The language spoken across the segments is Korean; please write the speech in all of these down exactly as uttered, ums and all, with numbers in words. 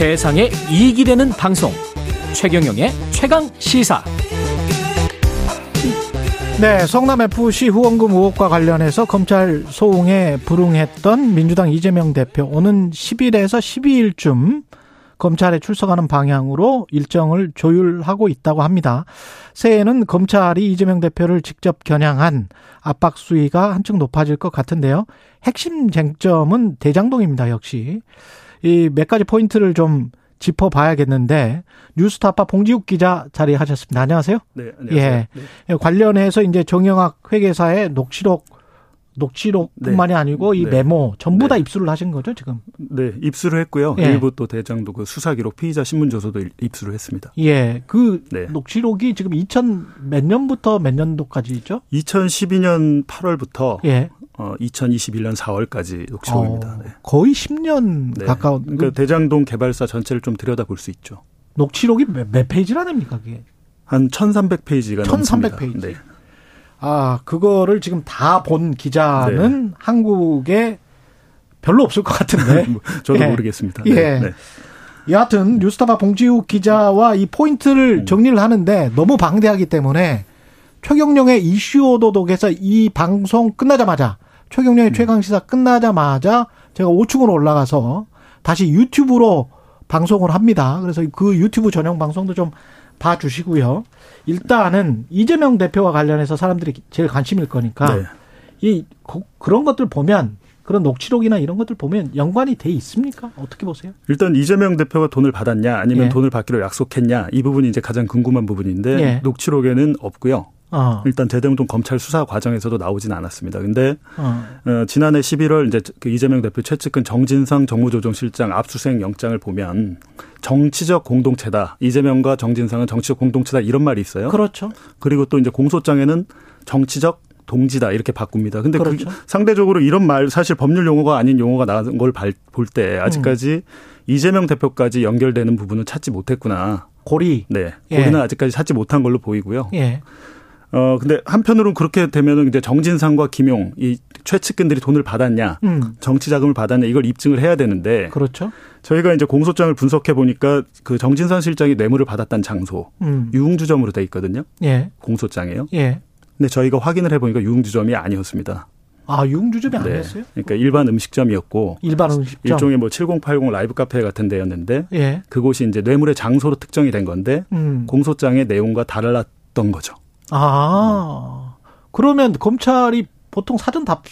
세상에 이익이 되는 방송 최경영의 최강시사. 네, 성남에프씨 후원금 의혹과 관련해서 검찰 소응에 불응했던 민주당 이재명 대표, 오는 십일에서 십이일쯤 검찰에 출석하는 방향으로 일정을 조율하고 있다고 합니다. 새해에는 검찰이 이재명 대표를 직접 겨냥한 압박 수위가 한층 높아질 것 같은데요. 핵심 쟁점은 대장동입니다. 역시 이 몇 가지 포인트를 좀 짚어봐야겠는데, 뉴스타파 봉지욱 기자 자리하셨습니다. 안녕하세요. 네, 안녕하세요. 예, 네. 관련해서 이제 정영학 회계사의 녹취록, 녹취록뿐만이 네. 아니고 이 네. 메모 전부 네. 다 입수를 하신 거죠, 지금? 네, 입수를 했고요. 예. 일부 또 대장동 그 수사기록, 피의자 신문조서도 입수를 했습니다. 예, 그 네. 녹취록이 지금 이천 몇 년부터 몇 년도까지 있죠? 이천십이년 팔월부터. 예. 어, 이천이십일년 사월까지 녹취록입니다. 어, 네. 거의 십 년 네. 가까운. 그러니까 대장동 개발사 전체를 좀 들여다볼 수 있죠. 녹취록이 몇, 몇 페이지나 됩니까, 그게? 한 천삼백 페이지가 천삼백 넘습니다. 천삼백 페이지. 네. 아, 그거를 지금 다 본 기자는 네. 한국에 별로 없을 것 같은데. 저도 예. 모르겠습니다. 네. 예. 네. 여하튼 뉴스타파 봉지욱 기자와 이 포인트를 정리를 하는데 너무 방대하기 때문에 최경령의 이슈오도독에서 이 방송 끝나자마자, 최경령의 음. 최강시사 끝나자마자 제가 오층으로 올라가서 다시 유튜브로 방송을 합니다. 그래서 그 유튜브 전용 방송도 좀 봐주시고요. 일단은 이재명 대표와 관련해서 사람들이 제일 관심일 거니까 네. 이 그런 것들 보면, 그런 녹취록이나 이런 것들 보면 연관이 돼 있습니까? 어떻게 보세요? 일단 이재명 대표가 돈을 받았냐, 아니면 예. 돈을 받기로 약속했냐, 이 부분이 이제 가장 궁금한 부분인데 예. 녹취록에는 없고요. 어. 일단 대장동 검찰 수사 과정에서도 나오진 않았습니다. 그런데 어. 어, 지난해 십일월 이제 이재명 대표 최측근 정진상 정무조정실장 압수수색 영장을 보면 정치적 공동체다, 이재명과 정진상은 정치적 공동체다, 이런 말이 있어요. 그렇죠. 그리고 또 이제 공소장에는 정치적 동지다, 이렇게 바꿉니다. 근데 그렇죠. 그 상대적으로 이런 말, 사실 법률 용어가 아닌 용어가 나온 걸 볼 때 아직까지 음. 이재명 대표까지 연결되는 부분은 찾지 못했구나. 고리. 네. 고리는 예. 아직까지 찾지 못한 걸로 보이고요. 예. 어, 근데 한편으로는 그렇게 되면은 이제 정진상과 김용, 이 최측근들이 돈을 받았냐, 음. 정치 자금을 받았냐, 이걸 입증을 해야 되는데. 그렇죠. 저희가 이제 공소장을 분석해 보니까 그 정진상 실장이 뇌물을 받았다는 장소, 음. 유흥주점으로 돼 있거든요. 예. 공소장이에요. 예. 근데 저희가 확인을 해 보니까 유흥주점이 아니었습니다. 아, 유흥주점이 네. 아니었어요? 그러니까 일반 음식점이었고, 일반 음식점. 일종의 뭐 칠공팔공 라이브 카페 같은 데였는데, 예. 그곳이 이제 뇌물의 장소로 특정이 된 건데, 음. 공소장의 내용과 달랐던 거죠. 아, 그러면 검찰이 보통 사전 답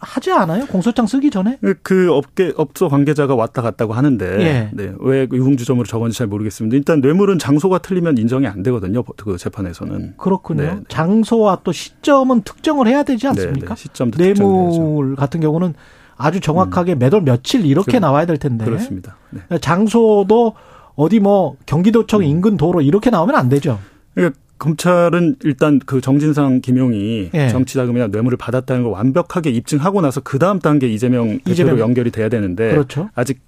하지 않아요? 공소장 쓰기 전에? 그 업계, 업소 관계자가 왔다 갔다고 하는데, 예. 네, 왜 유흥주점으로 적었는지 잘 모르겠습니다. 일단 뇌물은 장소가 틀리면 인정이 안 되거든요, 그 재판에서는. 그렇군요. 네, 네. 장소와 또 시점은 특정을 해야 되지 않습니까? 네, 네. 시점도 뇌물 특정돼야죠. 같은 경우는 아주 정확하게 음. 매달 며칠 이렇게 그, 나와야 될 텐데. 그렇습니다. 네. 장소도 어디 뭐 경기도청 음. 인근 도로 이렇게 나오면 안 되죠. 그러니까 검찰은 일단 그 정진상, 김용이 예. 정치자금이나 뇌물을 받았다는 걸 완벽하게 입증하고 나서 그 다음 단계 이재명 대표로 이재명. 연결이 돼야 되는데 그렇죠. 아직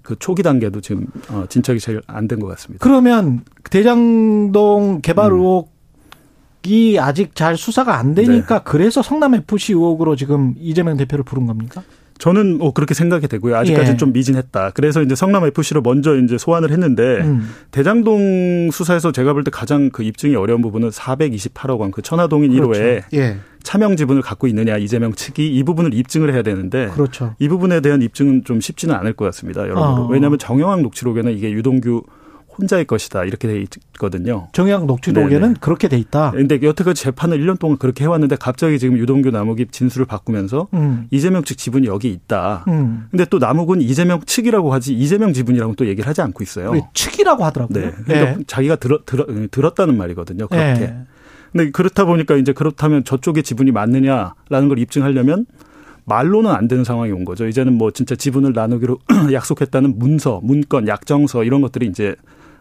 그 초기 단계도 지금 진척이 제일 안 된 것 같습니다. 그러면 대장동 개발 의혹이 음. 아직 잘 수사가 안 되니까 네. 그래서 성남에프씨 의혹으로 지금 이재명 대표를 부른 겁니까? 저는 뭐 그렇게 생각이 되고요. 아직까지는 예. 좀 미진했다. 그래서 이제 성남에프씨로 먼저 이제 소환을 했는데, 음. 대장동 수사에서 제가 볼 때 가장 그 입증이 어려운 부분은 사백이십팔억 원, 그 천화동인 그렇죠. 일호에 예. 차명 지분을 갖고 있느냐, 이재명 측이, 이 부분을 입증을 해야 되는데, 그렇죠. 이 부분에 대한 입증은 좀 쉽지는 않을 것 같습니다. 여러모로. 어. 왜냐하면 정영학 녹취록에는 이게 유동규 혼자일 것이다, 이렇게 돼 있거든요. 정영학 녹취록에는 네네. 그렇게 돼 있다. 그런데 여태까지 재판을 일 년 동안 그렇게 해왔는데 갑자기 지금 유동규 남욱이 진술을 바꾸면서 음. 이재명 측 지분이 여기 있다. 그런데 음. 또 남욱은 이재명 측이라고 하지 이재명 지분이라고 또 얘기를 하지 않고 있어요. 측이라고 하더라고요. 네. 그러니까 네. 자기가 들어, 들어, 들었다는 말이거든요. 그렇게. 그런데 네. 그렇다 보니까 이제 그렇다면 저쪽의 지분이 맞느냐라는 걸 입증하려면 말로는 안 되는 상황이 온 거죠. 이제는 뭐 진짜 지분을 나누기로 약속했다는 문서, 문건, 약정서 이런 것들이 이제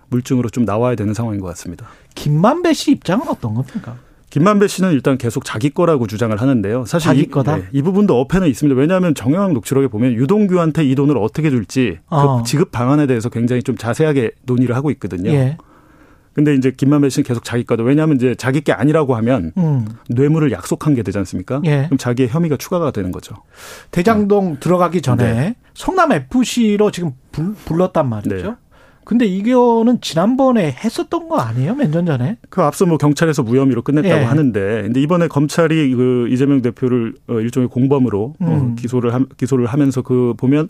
물증으로 좀 나와야 되는 상황인 것 같습니다. 김만배 씨 입장은 어떤 겁니까? 김만배 씨는 일단 계속 자기 거라고 주장을 하는데요. 사실 자기 이, 거다? 네, 이 부분도 어폐는 있습니다. 왜냐하면 정영학 녹취록에 보면 유동규한테 이 돈을 어떻게 줄지 어. 그 지급 방안에 대해서 굉장히 좀 자세하게 논의를 하고 있거든요. 예. 근데 이제 김만배 씨는 계속 자기 거다. 왜냐하면 이제 자기 게 아니라고 하면 음. 뇌물을 약속한 게 되지 않습니까? 예. 그럼 자기의 혐의가 추가가 되는 거죠. 대장동 네. 들어가기 전에 네. 성남에프씨로 지금 불렀단 말이죠. 네. 근데 이거는 지난번에 했었던 거 아니에요? 몇 년 전에? 그 앞서 뭐 경찰에서 무혐의로 끝냈다고 예. 하는데, 근데 이번에 검찰이 그 이재명 대표를 일종의 공범으로 음. 기소를 하, 기소를 하면서 그 보면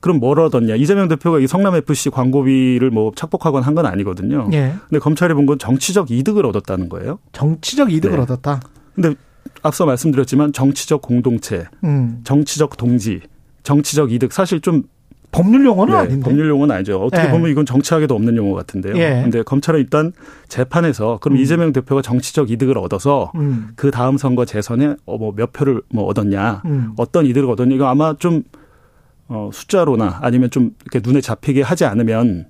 그럼 뭘 얻었냐? 이재명 대표가 이 성남에프씨 광고비를 뭐 착복하거나 한 건 아니거든요. 예. 근데 검찰이 본 건 정치적 이득을 얻었다는 거예요. 정치적 이득을 네. 얻었다. 근데 앞서 말씀드렸지만 정치적 공동체, 음. 정치적 동지, 정치적 이득 사실 좀 법률 용어는 네, 아닌데. 법률 용어는 아니죠. 어떻게 네. 보면 이건 정치학에도 없는 용어 같은데요. 그런데 네. 검찰은 일단 재판에서 그럼 음. 이재명 대표가 정치적 이득을 얻어서 음. 그 다음 선거 재선에 뭐 몇 표를 뭐 얻었냐, 음. 어떤 이득을 얻었냐 이거 아마 좀 어, 숫자로나 아니면 좀 이렇게 눈에 잡히게 하지 않으면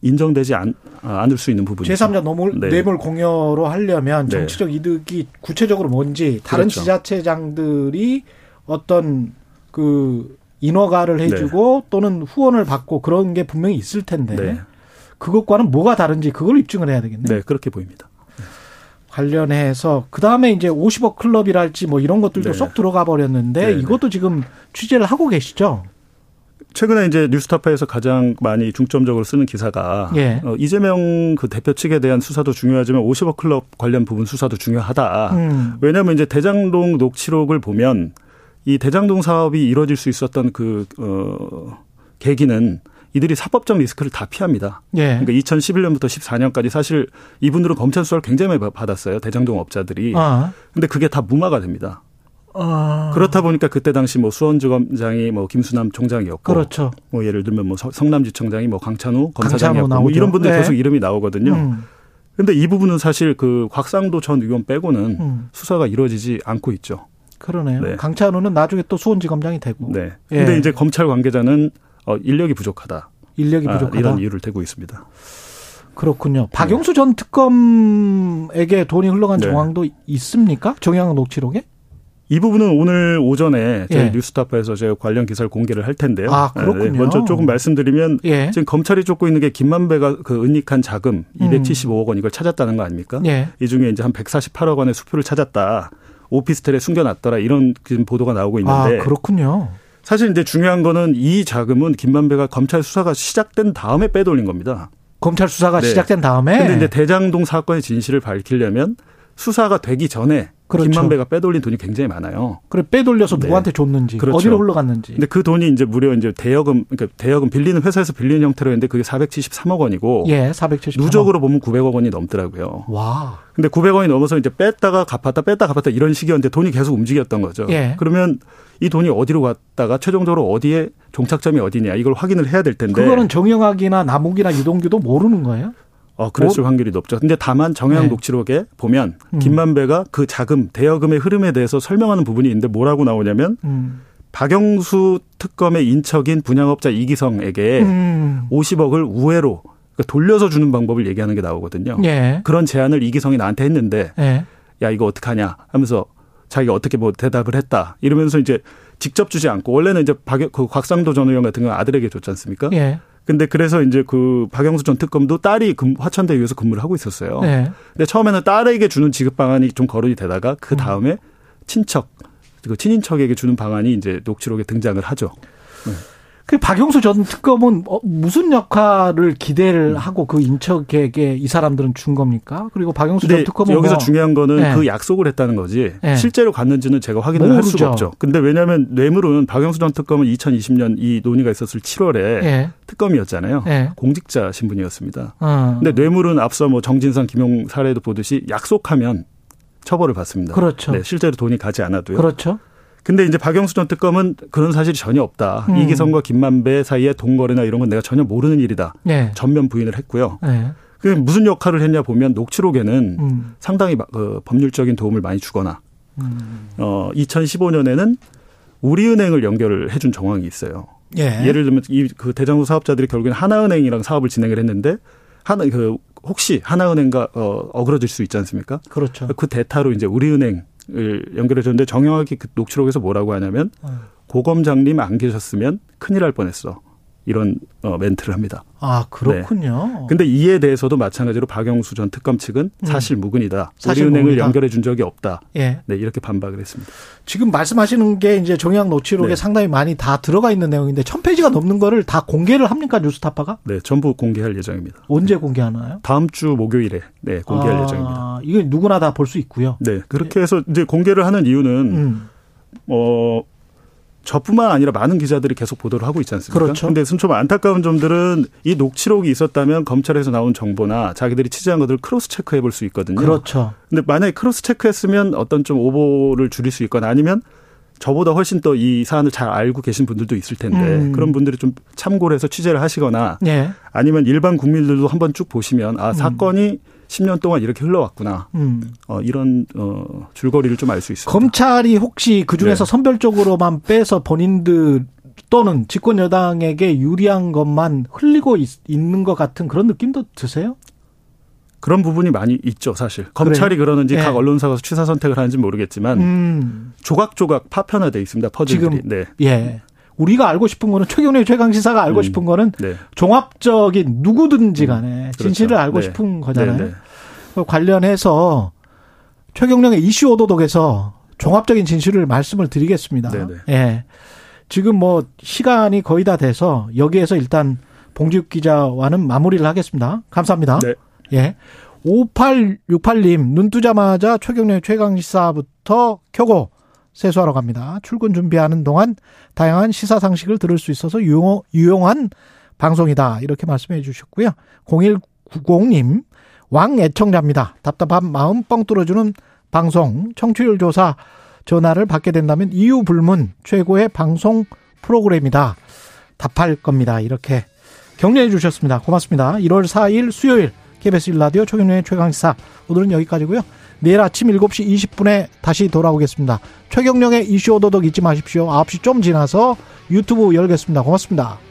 인정되지 않, 아, 않을 수 있는 부분이죠. 제삼자 뇌물, 네. 뇌물 공여로 하려면 정치적 네. 이득이 구체적으로 뭔지 다른 그렇죠. 지자체장들이 어떤 그 인허가를 해주고 네. 또는 후원을 받고 그런 게 분명히 있을 텐데 네. 그것과는 뭐가 다른지 그걸 입증을 해야 되겠네요. 네, 그렇게 보입니다. 네. 관련해서 그다음에 이제 오십억 클럽이랄지 뭐 이런 것들도 네. 쏙 들어가 버렸는데 네. 이것도 지금 취재를 하고 계시죠? 최근에 이제 뉴스타파에서 가장 많이 중점적으로 쓰는 기사가 예. 어, 이재명 그 대표 측에 대한 수사도 중요하지만 오십억 클럽 관련 부분 수사도 중요하다. 음. 왜냐하면 이제 대장동 녹취록을 보면 이 대장동 사업이 이루어질 수 있었던 그, 어, 계기는 이들이 사법적 리스크를 다 피합니다. 예. 그러니까 이천십일 년부터 십사 년까지 사실 이분들은 검찰 수사를 굉장히 많이 받았어요. 대장동 업자들이. 아. 근데 그게 다 무마가 됩니다. 아. 그렇다 보니까 그때 당시 뭐 수원지검장이 뭐 김수남 총장이었고. 그렇죠. 뭐 예를 들면 뭐 성남지청장이 뭐 강찬우 검사장이었고. 뭐 이런 분들 네. 계속 이름이 나오거든요. 음. 근데 이 부분은 사실 그 곽상도 전 의원 빼고는 음. 수사가 이루어지지 않고 있죠. 그러네요. 네. 강찬우는 나중에 또 수원지검장이 되고. 네. 그런데 예. 이제 검찰 관계자는 인력이 부족하다. 인력이 부족하다. 아, 이런 이유를 대고 있습니다. 그렇군요. 박영수 네. 전 특검에게 돈이 흘러간 네. 정황도 있습니까? 정영학 녹취록에? 이 부분은 오늘 오전에 저희 예. 뉴스타파에서 제가 관련 기사를 공개를 할 텐데요. 아, 그렇군요. 네. 먼저 조금 말씀드리면 예. 지금 검찰이 쫓고 있는 게 김만배가 그 은닉한 자금 음. 이백칠십오억 원 이걸 찾았다는 거 아닙니까? 예. 이 중에 이제 한 백사십팔억 원의 수표를 찾았다. 오피스텔에 숨겨놨더라 이런 지금 보도가 나오고 있는데. 아, 그렇군요. 사실 이제 중요한 거는 이 자금은 김만배가 검찰 수사가 시작된 다음에 빼돌린 겁니다. 검찰 수사가 네. 시작된 다음에. 그런데 이제 대장동 사건의 진실을 밝히려면 수사가 되기 전에 그렇죠. 김만배가 빼돌린 돈이 굉장히 많아요. 그래 빼돌려서 네. 누구한테 줬는지 그렇죠. 어디로 흘러갔는지. 근데 그 돈이 이제 무려 이제 대여금 그러니까 대여금 빌리는 회사에서 빌리는 형태로 했는데 그게 사백칠십삼억 원이고 예, 사백칠십삼억. 누적으로 보면 구백억 원이 넘더라고요. 와. 근데 구백억이 넘어서 이제 뺐다가 갚았다 뺐다 갚았다 이런 식이었는데 돈이 계속 움직였던 거죠. 예. 그러면 이 돈이 어디로 갔다가 최종적으로 어디에 종착점이 어디냐 이걸 확인을 해야 될 텐데. 그거는 정영학이나 남욱이나 유동규도 모르는 거예요? 어, 그랬을 오. 확률이 높죠. 근데 다만 정영학 네. 녹취록에 보면 김만배가 그 자금, 대여금의 흐름에 대해서 설명하는 부분이 있는데 뭐라고 나오냐면 음. 박영수 특검의 인척인 분양업자 이기성에게 음. 오십억을 우회로 그러니까 돌려서 주는 방법을 얘기하는 게 나오거든요. 예. 그런 제안을 이기성이 나한테 했는데 예. 야, 이거 어떡하냐 하면서 자기가 어떻게 뭐 대답을 했다 이러면서 이제 직접 주지 않고 원래는 이제 박, 그 곽상도 전 의원 같은 경우는 아들에게 줬지 않습니까? 예. 근데 그래서 이제 그 박영수 전 특검도 딸이 화천대유에서 근무를 하고 있었어요. 네. 근데 처음에는 딸에게 주는 지급 방안이 좀 거론이 되다가 그 다음에 음. 친척, 그 친인척에게 주는 방안이 이제 녹취록에 등장을 하죠. 네. 그 박영수 전 특검은 무슨 역할을 기대를 음. 하고 그 인척에게 이 사람들은 준 겁니까? 그리고 박영수 전 특검은 여기서 뭐 중요한 거는 네. 그 약속을 했다는 거지 네. 실제로 갔는지는 제가 확인을 모르죠. 할 수가 없죠. 근데 왜냐하면 뇌물은 박영수 전 특검은 이천이십 년 이 논의가 있었을 칠월에 네. 특검이었잖아요. 네. 공직자 신분이었습니다. 아. 근데 뇌물은 앞서 뭐 정진상 김용 사례도 보듯이 약속하면 처벌을 받습니다. 그렇죠. 네, 실제로 돈이 가지 않아도요. 그렇죠. 근데 이제 박영수 전 특검은 그런 사실이 전혀 없다. 음. 이기성과 김만배 사이의 동거래나 이런 건 내가 전혀 모르는 일이다. 네. 전면 부인을 했고요. 네. 그 무슨 역할을 했냐 보면 녹취록에는 음. 상당히 법률적인 도움을 많이 주거나 음. 어, 이천십오 년에는 우리은행을 연결을 해준 정황이 있어요. 예. 예를 들면 이 그 대장동 사업자들이 결국에는 하나은행이랑 사업을 진행을 했는데 하나 그 혹시 하나은행과 어, 어그러질 수 있지 않습니까? 그렇죠. 그 대타로 이제 우리은행 연결해줬는데 정영학이 그 녹취록에서 뭐라고 하냐면 고검장님 안 계셨으면 큰일 날 뻔했어. 이런 어, 멘트를 합니다. 아, 그렇군요. 그런데 네. 이에 대해서도 마찬가지로 박영수 전 특검 측은 사실 무근이다. 사실 우리은행을 무근이다. 연결해 준 적이 없다. 예. 네, 이렇게 반박을 했습니다. 지금 말씀하시는 게 이제 정영학 녹취록에 네. 상당히 많이 다 들어가 있는 내용인데 천 페이지가 넘는 거를 다 공개를 합니까, 뉴스타파가? 네, 전부 공개할 예정입니다. 언제 네. 공개하나요? 다음 주 목요일에 네, 공개할 아, 예정입니다. 이거 누구나 다 볼 수 있고요. 네, 그렇게 해서 이제 공개를 하는 이유는 음. 어. 저뿐만 아니라 많은 기자들이 계속 보도를 하고 있지 않습니까? 그렇죠. 근데 좀 안타까운 점들은 이 녹취록이 있었다면 검찰에서 나온 정보나 자기들이 취재한 것들을 크로스 체크해 볼 수 있거든요. 그렇죠. 근데 만약에 크로스 체크했으면 어떤 좀 오보를 줄일 수 있거나 아니면 저보다 훨씬 더 이 사안을 잘 알고 계신 분들도 있을 텐데 음. 그런 분들이 좀 참고를 해서 취재를 하시거나 예. 아니면 일반 국민들도 한번 쭉 보시면 아, 사건이 음. 십 년 동안 이렇게 흘러왔구나. 음. 어, 이런 어, 줄거리를 좀 알 수 있습니다. 검찰이 혹시 그중에서 네. 선별적으로만 빼서 본인들 또는 집권 여당에게 유리한 것만 흘리고 있, 있는 것 같은 그런 느낌도 드세요? 그런 부분이 많이 있죠, 사실. 검찰이 그래요? 그러는지 네. 각 언론사가 취사 선택을 하는지 모르겠지만 음. 조각조각 파편화되어 있습니다. 퍼즐들이. 지금, 네. 예. 우리가 알고 싶은 거는 최경련 최강시사가 알고 음, 싶은 거는 네. 종합적인 누구든지 간에 진실을 그렇죠. 알고 네. 싶은 거잖아요. 네, 네. 관련해서 최경련의 이슈오도독에서 종합적인 진실을 말씀을 드리겠습니다. 네, 네. 예. 지금 뭐 시간이 거의 다 돼서 여기에서 일단 봉지욱 기자와는 마무리를 하겠습니다. 감사합니다. 네. 예. 오팔육팔 님 눈 뜨자마자 최경련 최강시사부터 켜고 세수하러 갑니다. 출근 준비하는 동안 다양한 시사 상식을 들을 수 있어서 유용, 유용한 방송이다. 이렇게 말씀해 주셨고요. 공일구공 님 왕 애청자입니다. 답답한 마음 뻥 뚫어주는 방송 청취율 조사 전화를 받게 된다면 이유 불문 최고의 방송 프로그램이다. 답할 겁니다. 이렇게 격려해 주셨습니다. 고맙습니다. 일월 사일 수요일 케이비에스 일 라디오 최경영의 최강시사 오늘은 여기까지고요. 내일 아침 일곱 시 이십 분에 다시 돌아오겠습니다. 최경영의 이슈오도독 잊지 마십시오. 아홉 시 좀 지나서 유튜브 열겠습니다. 고맙습니다.